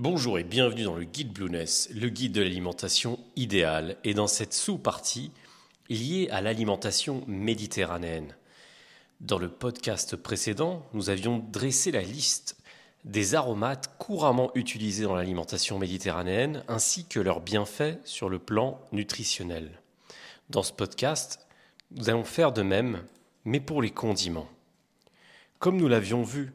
Bonjour et bienvenue dans le guide Blueness, le guide de l'alimentation idéale, et dans cette sous-partie liée à l'alimentation méditerranéenne. Dans le podcast précédent, nous avions dressé la liste des aromates couramment utilisés dans l'alimentation méditerranéenne, ainsi que leurs bienfaits sur le plan nutritionnel. Dans ce podcast, nous allons faire de même, mais pour les condiments. Comme nous l'avions vu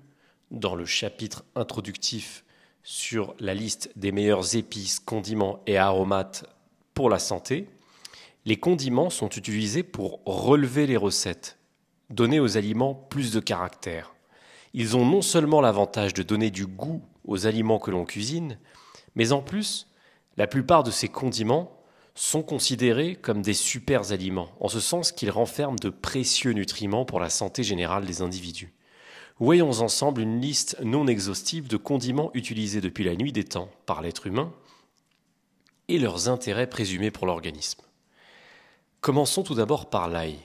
dans le chapitre introductif sur la liste des meilleures épices, condiments et aromates pour la santé, les condiments sont utilisés pour relever les recettes, donner aux aliments plus de caractère. Ils ont non seulement l'avantage de donner du goût aux aliments que l'on cuisine, mais en plus, la plupart de ces condiments sont considérés comme des super aliments, en ce sens qu'ils renferment de précieux nutriments pour la santé générale des individus. Voyons ensemble une liste non exhaustive de condiments utilisés depuis la nuit des temps par l'être humain et leurs intérêts présumés pour l'organisme. Commençons tout d'abord par l'ail.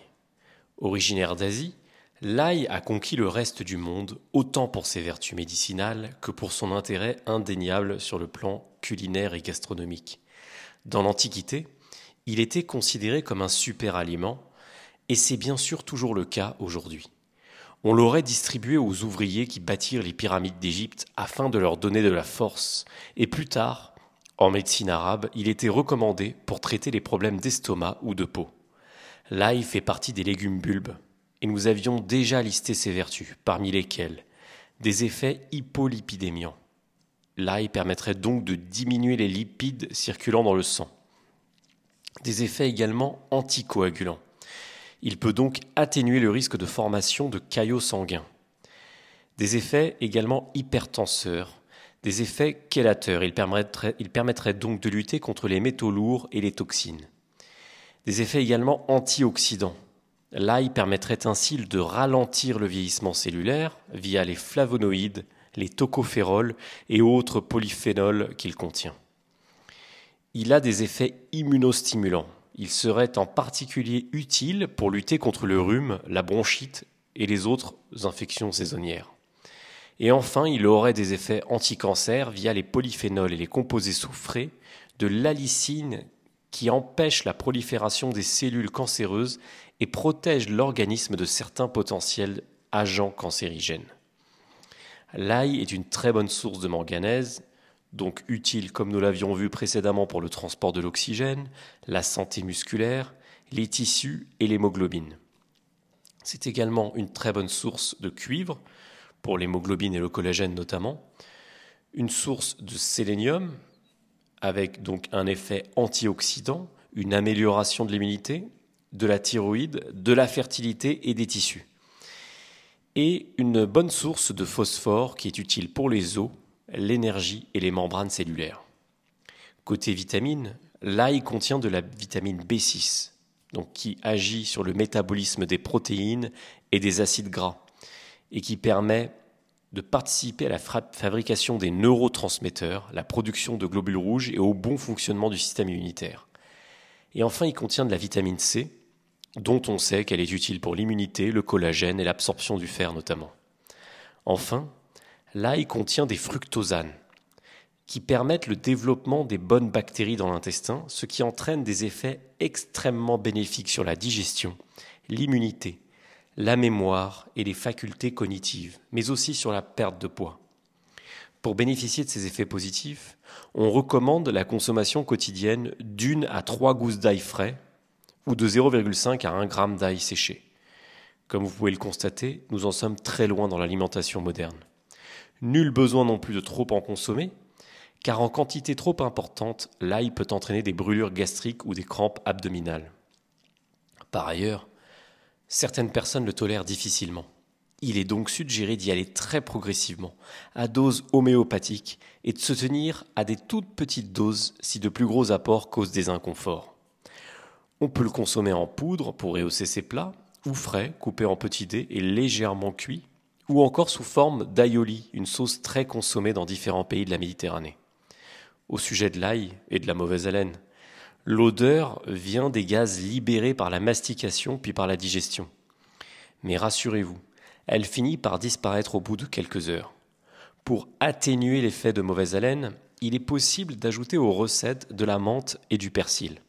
Originaire d'Asie, l'ail a conquis le reste du monde autant pour ses vertus médicinales que pour son intérêt indéniable sur le plan culinaire et gastronomique. Dans l'Antiquité, il était considéré comme un super aliment et c'est bien sûr toujours le cas aujourd'hui. On l'aurait distribué aux ouvriers qui bâtirent les pyramides d'Égypte afin de leur donner de la force. Et plus tard, en médecine arabe, il était recommandé pour traiter les problèmes d'estomac ou de peau. L'ail fait partie des légumes bulbes, et nous avions déjà listé ses vertus, parmi lesquelles des effets hypolipidémiants. L'ail permettrait donc de diminuer les lipides circulant dans le sang. Des effets également anticoagulants. Il peut donc atténuer le risque de formation de caillots sanguins. Des effets également hypertenseurs, des effets chélateurs. Il permettrait donc de lutter contre les métaux lourds et les toxines. Des effets également antioxydants. L'ail permettrait ainsi de ralentir le vieillissement cellulaire via les flavonoïdes, les tocophérols et autres polyphénols qu'il contient. Il a des effets immunostimulants. Il serait en particulier utile pour lutter contre le rhume, la bronchite et les autres infections saisonnières. Et enfin, il aurait des effets anti-cancer via les polyphénols et les composés soufrés de l'alicine qui empêchent la prolifération des cellules cancéreuses et protègent l'organisme de certains potentiels agents cancérigènes. L'ail est une très bonne source de manganèse, donc utile comme nous l'avions vu précédemment pour le transport de l'oxygène, la santé musculaire, les tissus et l'hémoglobine. C'est également une très bonne source de cuivre, pour l'hémoglobine et le collagène notamment, une source de sélénium, avec donc un effet antioxydant, une amélioration de l'immunité, de la thyroïde, de la fertilité et des tissus. Et une bonne source de phosphore qui est utile pour les os, l'énergie et les membranes cellulaires. Côté vitamines, l'ail contient de la vitamine B6, donc qui agit sur le métabolisme des protéines et des acides gras, et qui permet de participer à la fabrication des neurotransmetteurs, la production de globules rouges et au bon fonctionnement du système immunitaire. Et enfin, il contient de la vitamine C, dont on sait qu'elle est utile pour l'immunité, le collagène et l'absorption du fer notamment. Enfin, l'ail contient des fructosanes qui permettent le développement des bonnes bactéries dans l'intestin, ce qui entraîne des effets extrêmement bénéfiques sur la digestion, l'immunité, la mémoire et les facultés cognitives, mais aussi sur la perte de poids. Pour bénéficier de ces effets positifs, on recommande la consommation quotidienne d'1 à 3 gousses d'ail frais ou de 0,5 à 1 gramme d'ail séché. Comme vous pouvez le constater, nous en sommes très loin dans l'alimentation moderne. Nul besoin non plus de trop en consommer, car en quantité trop importante, l'ail peut entraîner des brûlures gastriques ou des crampes abdominales. Par ailleurs, certaines personnes le tolèrent difficilement. Il est donc suggéré d'y aller très progressivement, à dose homéopathique, et de se tenir à des toutes petites doses si de plus gros apports causent des inconforts. On peut le consommer en poudre pour rehausser ses plats, ou frais, coupé en petits dés et légèrement cuit, ou encore sous forme d'aioli, une sauce très consommée dans différents pays de la Méditerranée. Au sujet de l'ail et de la mauvaise haleine, l'odeur vient des gaz libérés par la mastication puis par la digestion. Mais rassurez-vous, elle finit par disparaître au bout de quelques heures. Pour atténuer l'effet de mauvaise haleine, il est possible d'ajouter aux recettes de la menthe et du persil.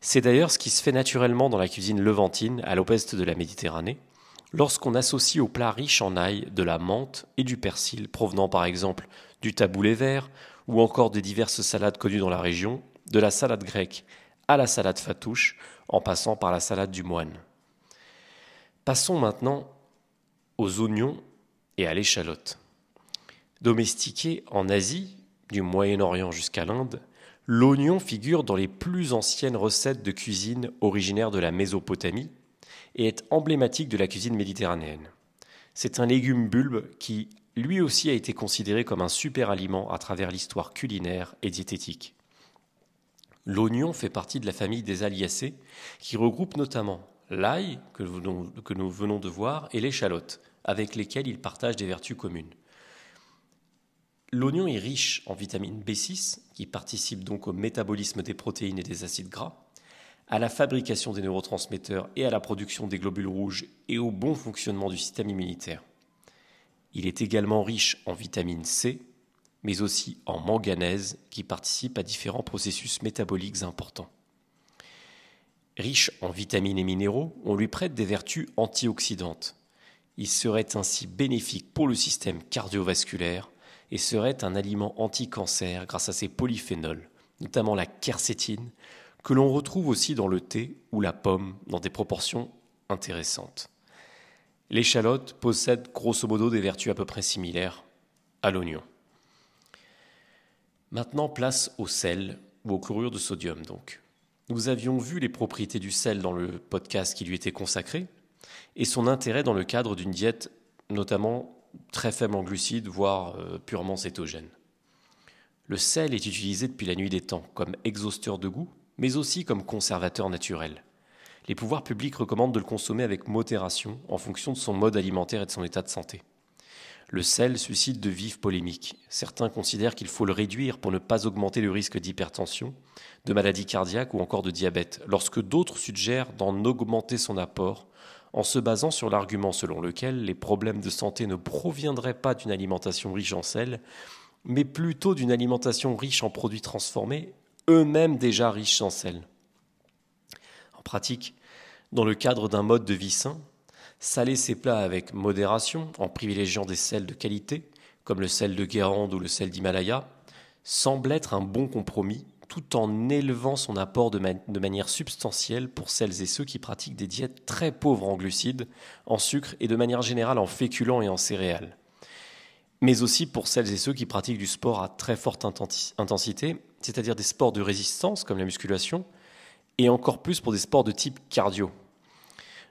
C'est d'ailleurs ce qui se fait naturellement dans la cuisine levantine, à l'ouest de la Méditerranée, lorsqu'on associe aux plats riches en ail de la menthe et du persil, provenant par exemple du taboulé vert, ou encore des diverses salades connues dans la région, de la salade grecque à la salade fatouche, en passant par la salade du moine. Passons maintenant aux oignons et à l'échalote. Domestiqué en Asie, du Moyen-Orient jusqu'à l'Inde, l'oignon figure dans les plus anciennes recettes de cuisine originaires de la Mésopotamie et est emblématique de la cuisine méditerranéenne. C'est un légume bulbe qui, lui aussi, a été considéré comme un super-aliment à travers l'histoire culinaire et diététique. L'oignon fait partie de la famille des aliacées, qui regroupe notamment l'ail, que nous venons de voir, et l'échalote, avec lesquels il partage des vertus communes. L'oignon est riche en vitamine B6, qui participe donc au métabolisme des protéines et des acides gras, à la fabrication des neurotransmetteurs et à la production des globules rouges et au bon fonctionnement du système immunitaire. Il est également riche en vitamine C, mais aussi en manganèse, qui participe à différents processus métaboliques importants. Riche en vitamines et minéraux, on lui prête des vertus antioxydantes. Il serait ainsi bénéfique pour le système cardiovasculaire et serait un aliment anti-cancer grâce à ses polyphénols, notamment la quercétine, que l'on retrouve aussi dans le thé ou la pomme dans des proportions intéressantes. L'échalote possède grosso modo des vertus à peu près similaires à l'oignon. Maintenant, place au sel ou au chlorure de sodium. Donc, nous avions vu les propriétés du sel dans le podcast qui lui était consacré et son intérêt dans le cadre d'une diète notamment très faible en glucides, voire purement cétogène. Le sel est utilisé depuis la nuit des temps comme exhausteur de goût, mais aussi comme conservateur naturel. Les pouvoirs publics recommandent de le consommer avec modération en fonction de son mode alimentaire et de son état de santé. Le sel suscite de vives polémiques. Certains considèrent qu'il faut le réduire pour ne pas augmenter le risque d'hypertension, de maladies cardiaques ou encore de diabète, lorsque d'autres suggèrent d'en augmenter son apport en se basant sur l'argument selon lequel les problèmes de santé ne proviendraient pas d'une alimentation riche en sel, mais plutôt d'une alimentation riche en produits transformés, eux-mêmes déjà riches en sel. En pratique, dans le cadre d'un mode de vie sain, saler ses plats avec modération, en privilégiant des sels de qualité, comme le sel de Guérande ou le sel d'Himalaya, semble être un bon compromis, tout en élevant son apport de manière substantielle pour celles et ceux qui pratiquent des diètes très pauvres en glucides, en sucre et de manière générale en féculents et en céréales. Mais aussi pour celles et ceux qui pratiquent du sport à très forte intensité, c'est-à-dire des sports de résistance comme la musculation, et encore plus pour des sports de type cardio.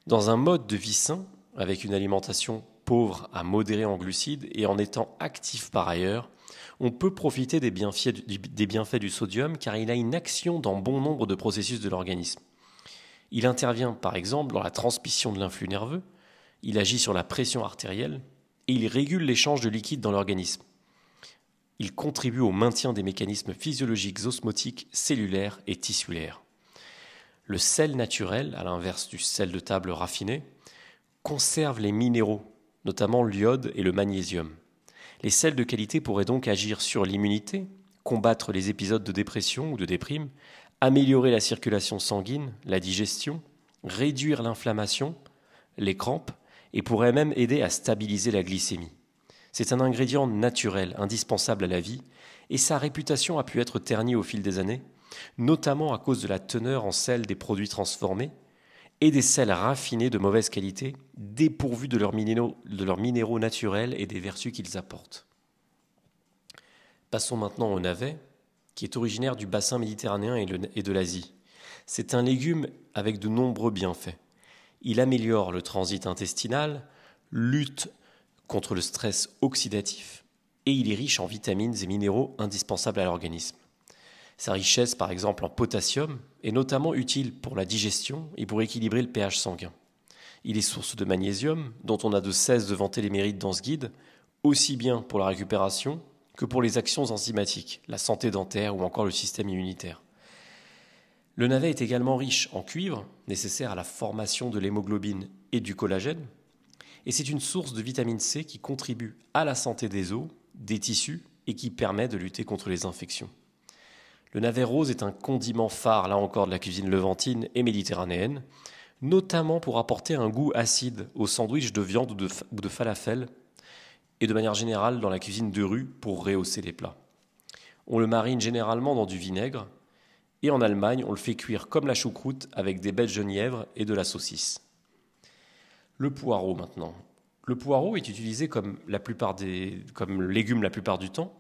Dans un mode de vie sain, avec une alimentation pauvre à modérée en glucides et en étant actif par ailleurs, on peut profiter des bienfaits du sodium car il a une action dans bon nombre de processus de l'organisme. Il intervient par exemple dans la transmission de l'influx nerveux, il agit sur la pression artérielle et il régule l'échange de liquide dans l'organisme. Il contribue au maintien des mécanismes physiologiques osmotiques, cellulaires et tissulaires. Le sel naturel, à l'inverse du sel de table raffiné, conserve les minéraux, notamment l'iode et le magnésium. Les sels de qualité pourraient donc agir sur l'immunité, combattre les épisodes de dépression ou de déprime, améliorer la circulation sanguine, la digestion, réduire l'inflammation, les crampes, et pourraient même aider à stabiliser la glycémie. C'est un ingrédient naturel, indispensable à la vie, et sa réputation a pu être ternie au fil des années, notamment à cause de la teneur en sel des produits transformés et des sels raffinés de mauvaise qualité, dépourvus de leurs minéraux naturels et des vertus qu'ils apportent. Passons maintenant au navet, qui est originaire du bassin méditerranéen et de l'Asie. C'est un légume avec de nombreux bienfaits. Il améliore le transit intestinal, lutte contre le stress oxydatif, et il est riche en vitamines et minéraux indispensables à l'organisme. Sa richesse, par exemple en potassium, est notamment utile pour la digestion et pour équilibrer le pH sanguin. Il est source de magnésium, dont on a de cesse de vanter les mérites dans ce guide, aussi bien pour la récupération que pour les actions enzymatiques, la santé dentaire ou encore le système immunitaire. Le navet est également riche en cuivre, nécessaire à la formation de l'hémoglobine et du collagène, et c'est une source de vitamine C qui contribue à la santé des os, des tissus et qui permet de lutter contre les infections. Le navet rose est un condiment phare, là encore, de la cuisine levantine et méditerranéenne, notamment pour apporter un goût acide aux sandwichs de viande ou de falafel, et de manière générale dans la cuisine de rue pour rehausser les plats. On le marine généralement dans du vinaigre, et en Allemagne, on le fait cuire comme la choucroute avec des baies de genièvre et de la saucisse. Le poireau maintenant. Le poireau est utilisé comme légume la plupart du temps,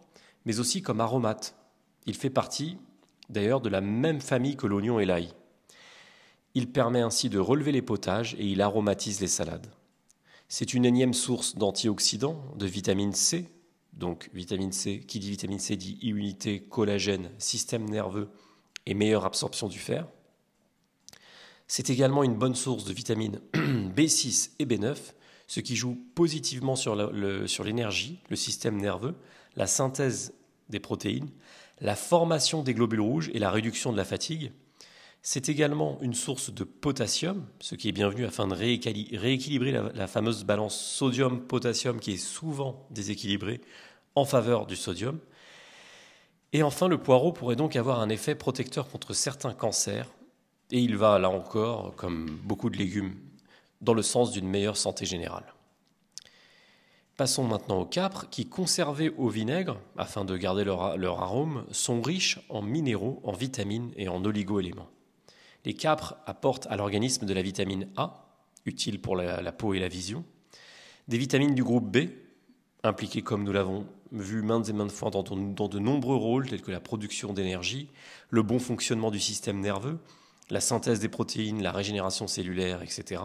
mais aussi comme aromate. Il fait partie d'ailleurs de la même famille que l'oignon et l'ail. Il permet ainsi de relever les potages et il aromatise les salades. C'est une énième source d'antioxydants, de vitamine C. Donc vitamine C, qui dit vitamine C dit immunité, collagène, système nerveux et meilleure absorption du fer. C'est également une bonne source de vitamines B6 et B9, ce qui joue positivement sur l'énergie, le système nerveux, la synthèse des protéines, la formation des globules rouges et la réduction de la fatigue. C'est également une source de potassium, ce qui est bienvenu afin de rééquilibrer la fameuse balance sodium-potassium qui est souvent déséquilibrée en faveur du sodium. Et enfin, le poireau pourrait donc avoir un effet protecteur contre certains cancers et il va, là encore, comme beaucoup de légumes, dans le sens d'une meilleure santé générale. Passons maintenant aux capres qui, conservés au vinaigre, afin de garder leur arôme, sont riches en minéraux, en vitamines et en oligo-éléments. Les capres apportent à l'organisme de la vitamine A, utile pour la peau et la vision, des vitamines du groupe B, impliquées comme nous l'avons vu maintes et maintes fois dans de nombreux rôles tels que la production d'énergie, le bon fonctionnement du système nerveux, la synthèse des protéines, la régénération cellulaire, etc.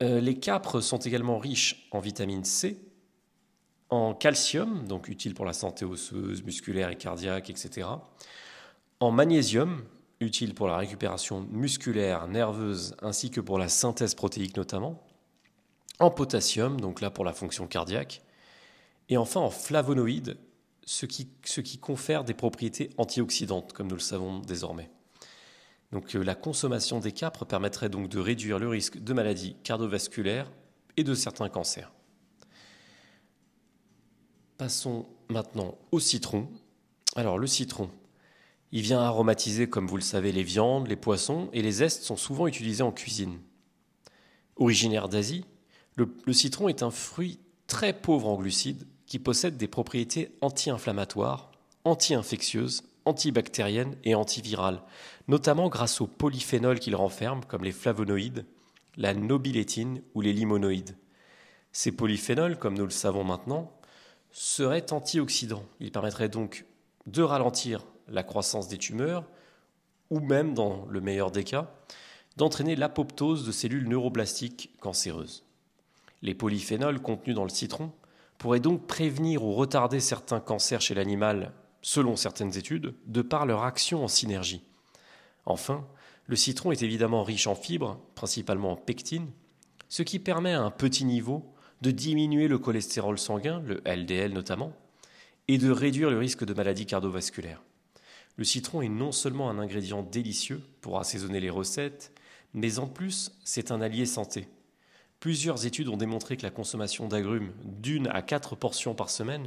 Les capres sont également riches en vitamine C, en calcium, donc utile pour la santé osseuse, musculaire et cardiaque, etc. En magnésium, utile pour la récupération musculaire, nerveuse, ainsi que pour la synthèse protéique notamment. En potassium, donc là pour la fonction cardiaque. Et enfin en flavonoïdes, ce qui confère des propriétés antioxydantes, comme nous le savons désormais. Donc, la consommation des capres permettrait donc de réduire le risque de maladies cardiovasculaires et de certains cancers. Passons maintenant au citron. Alors le citron, il vient aromatiser, comme vous le savez, les viandes, les poissons et les zestes sont souvent utilisés en cuisine. Originaire d'Asie, le citron est un fruit très pauvre en glucides qui possède des propriétés anti-inflammatoires, anti-infectieuses, antibactérienne et antivirale, notamment grâce aux polyphénols qu'il renferme, comme les flavonoïdes, la nobilétine ou les limonoïdes. Ces polyphénols, comme nous le savons maintenant, seraient antioxydants. Ils permettraient donc de ralentir la croissance des tumeurs ou même, dans le meilleur des cas, d'entraîner l'apoptose de cellules neuroblastiques cancéreuses. Les polyphénols contenus dans le citron pourraient donc prévenir ou retarder certains cancers chez l'animal, selon certaines études, de par leur action en synergie. Enfin, le citron est évidemment riche en fibres, principalement en pectine, ce qui permet à un petit niveau de diminuer le cholestérol sanguin, le LDL notamment, et de réduire le risque de maladies cardiovasculaires. Le citron est non seulement un ingrédient délicieux pour assaisonner les recettes, mais en plus, c'est un allié santé. Plusieurs études ont démontré que la consommation d'agrumes d'1 à 4 portions par semaine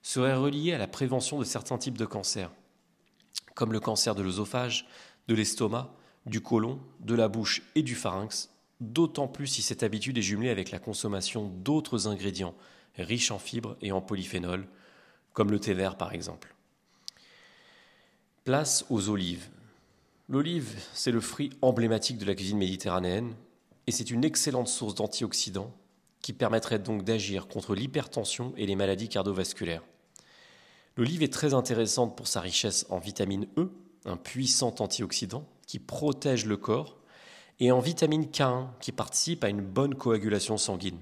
serait relié à la prévention de certains types de cancers, comme le cancer de l'œsophage, de l'estomac, du côlon, de la bouche et du pharynx, d'autant plus si cette habitude est jumelée avec la consommation d'autres ingrédients riches en fibres et en polyphénols, comme le thé vert par exemple. Place aux olives. L'olive, c'est le fruit emblématique de la cuisine méditerranéenne et c'est une excellente source d'antioxydants qui permettrait donc d'agir contre l'hypertension et les maladies cardiovasculaires. L'olive est très intéressante pour sa richesse en vitamine E, un puissant antioxydant qui protège le corps, et en vitamine K1 qui participe à une bonne coagulation sanguine.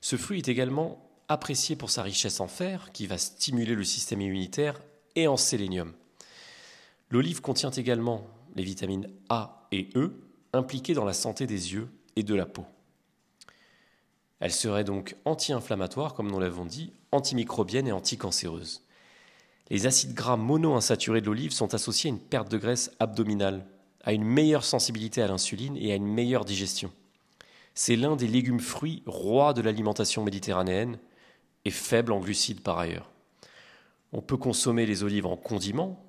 Ce fruit est également apprécié pour sa richesse en fer qui va stimuler le système immunitaire et en sélénium. L'olive contient également les vitamines A et E impliquées dans la santé des yeux et de la peau. Elle serait donc anti-inflammatoire, comme nous l'avons dit, antimicrobienne et anticancéreuse. Les acides gras monoinsaturés de l'olive sont associés à une perte de graisse abdominale, à une meilleure sensibilité à l'insuline et à une meilleure digestion. C'est l'un des légumes-fruits rois de l'alimentation méditerranéenne et faible en glucides par ailleurs. On peut consommer les olives en condiment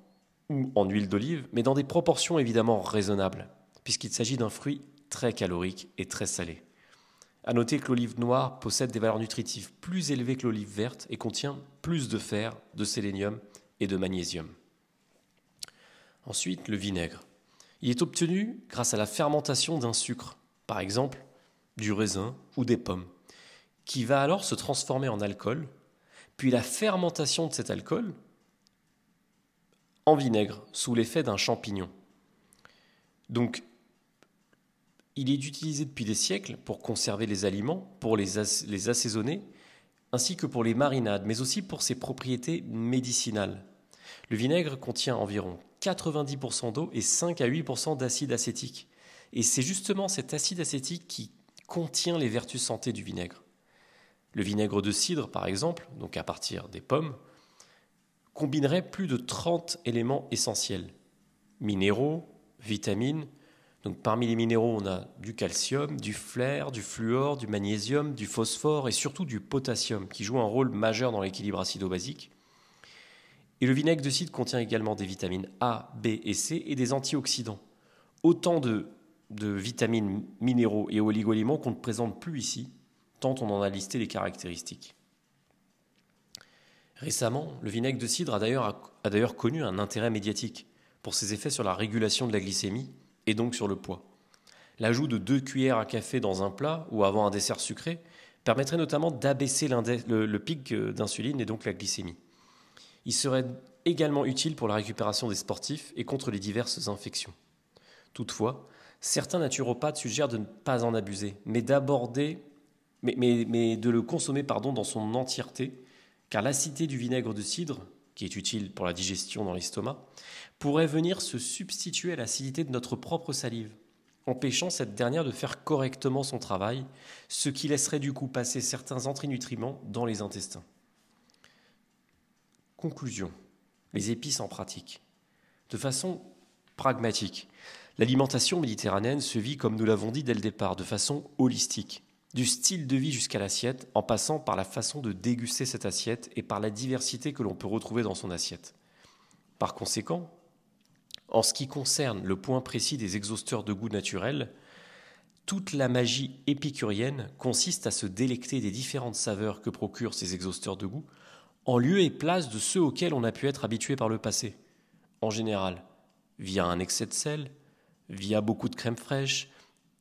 ou en huile d'olive, mais dans des proportions évidemment raisonnables, puisqu'il s'agit d'un fruit très calorique et très salé. À noter que l'olive noire possède des valeurs nutritives plus élevées que l'olive verte et contient plus de fer, de sélénium et de magnésium. Ensuite, le vinaigre. Il est obtenu grâce à la fermentation d'un sucre, par exemple du raisin ou des pommes, qui va alors se transformer en alcool, puis la fermentation de cet alcool en vinaigre, sous l'effet d'un champignon. Donc, il est utilisé depuis des siècles pour conserver les aliments, pour les assaisonner, ainsi que pour les marinades, mais aussi pour ses propriétés médicinales. Le vinaigre contient environ 90% d'eau et 5 à 8% d'acide acétique. Et c'est justement cet acide acétique qui contient les vertus santé du vinaigre. Le vinaigre de cidre, par exemple, donc à partir des pommes, combinerait plus de 30 éléments essentiels. Minéraux, vitamines. Donc parmi les minéraux, on a du calcium, du fer, du fluor, du magnésium, du phosphore et surtout du potassium, qui joue un rôle majeur dans l'équilibre acido-basique. Et le vinaigre de cidre contient également des vitamines A, B et C et des antioxydants. Autant de vitamines, minéraux et oligo-éléments qu'on ne présente plus ici, tant on en a listé les caractéristiques. Récemment, le vinaigre de cidre a d'ailleurs connu un intérêt médiatique pour ses effets sur la régulation de la glycémie et donc sur le poids. L'ajout de 2 cuillères à café dans un plat ou avant un dessert sucré permettrait notamment d'abaisser le pic d'insuline et donc la glycémie. Il serait également utile pour la récupération des sportifs et contre les diverses infections. Toutefois, certains naturopathes suggèrent de ne pas en abuser, mais de le consommer dans son entièreté, car l'acidité du vinaigre de cidre, qui est utile pour la digestion dans l'estomac, pourrait venir se substituer à l'acidité de notre propre salive, empêchant cette dernière de faire correctement son travail, ce qui laisserait du coup passer certains antinutriments dans les intestins. Conclusion. Les épices en pratique. De façon pragmatique, l'alimentation méditerranéenne se vit, comme nous l'avons dit dès le départ, de façon holistique. Du style de vie jusqu'à l'assiette, en passant par la façon de déguster cette assiette et par la diversité que l'on peut retrouver dans son assiette. Par conséquent, en ce qui concerne le point précis des exhausteurs de goût naturel, toute la magie épicurienne consiste à se délecter des différentes saveurs que procurent ces exhausteurs de goût en lieu et place de ceux auxquels on a pu être habitué par le passé. En général, via un excès de sel, via beaucoup de crème fraîche,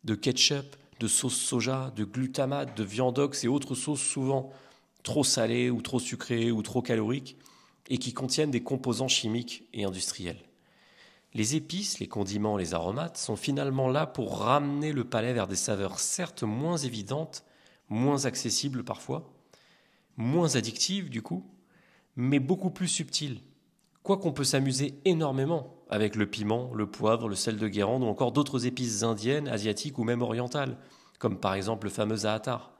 de ketchup, de sauce soja, de glutamate, de viandox et autres sauces souvent trop salées ou trop sucrées ou trop caloriques et qui contiennent des composants chimiques et industriels. Les épices, les condiments, les aromates sont finalement là pour ramener le palais vers des saveurs certes moins évidentes, moins accessibles parfois, moins addictives du coup, mais beaucoup plus subtiles. Quoiqu'on peut s'amuser énormément avec le piment, le poivre, le sel de Guérande ou encore d'autres épices indiennes, asiatiques ou même orientales, comme par exemple le fameux Zaatar.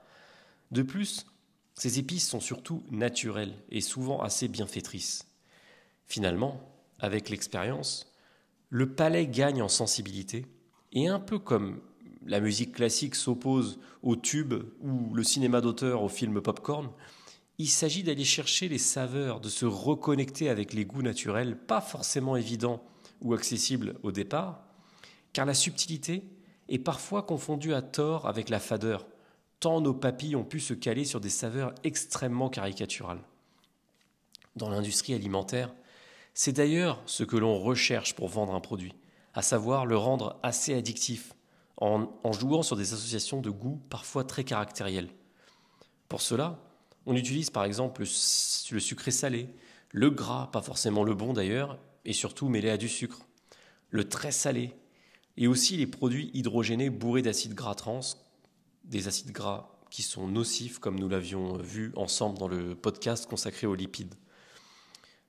De plus, ces épices sont surtout naturelles et souvent assez bienfaitrices. Finalement, avec l'expérience, le palais gagne en sensibilité et un peu comme la musique classique s'oppose au tube ou le cinéma d'auteur au film popcorn, il s'agit d'aller chercher les saveurs, de se reconnecter avec les goûts naturels, pas forcément évidents ou accessibles au départ, car la subtilité est parfois confondue à tort avec la fadeur, tant nos papilles ont pu se caler sur des saveurs extrêmement caricaturales. Dans l'industrie alimentaire, c'est d'ailleurs ce que l'on recherche pour vendre un produit, à savoir le rendre assez addictif, en jouant sur des associations de goûts parfois très caractérielles. Pour cela, on utilise par exemple le sucré salé, le gras, pas forcément le bon d'ailleurs, et surtout mêlé à du sucre, le très salé, et aussi les produits hydrogénés bourrés d'acides gras trans, des acides gras qui sont nocifs comme nous l'avions vu ensemble dans le podcast consacré aux lipides.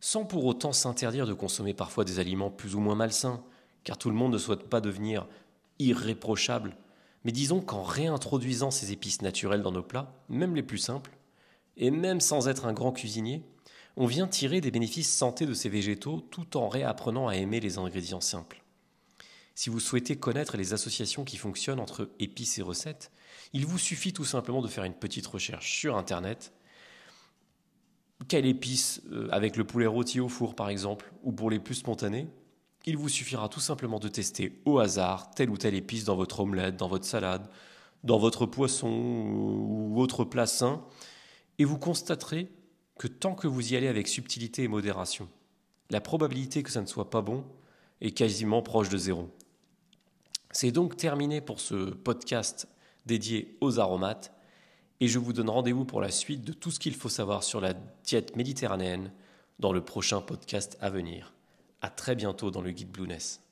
Sans pour autant s'interdire de consommer parfois des aliments plus ou moins malsains, car tout le monde ne souhaite pas devenir irréprochable, mais disons qu'en réintroduisant ces épices naturelles dans nos plats, même les plus simples, et même sans être un grand cuisinier, on vient tirer des bénéfices santé de ces végétaux tout en réapprenant à aimer les ingrédients simples. Si vous souhaitez connaître les associations qui fonctionnent entre épices et recettes, il vous suffit tout simplement de faire une petite recherche sur Internet quelle épice avec le poulet rôti au four par exemple, ou pour les plus spontanés, il vous suffira tout simplement de tester au hasard telle ou telle épice dans votre omelette, dans votre salade, dans votre poisson ou autre plat sain, et vous constaterez que tant que vous y allez avec subtilité et modération, la probabilité que ça ne soit pas bon est quasiment proche de zéro. C'est donc terminé pour ce podcast dédié aux aromates, et je vous donne rendez-vous pour la suite de tout ce qu'il faut savoir sur la diète méditerranéenne dans le prochain podcast à venir. À très bientôt dans le guide Blueness.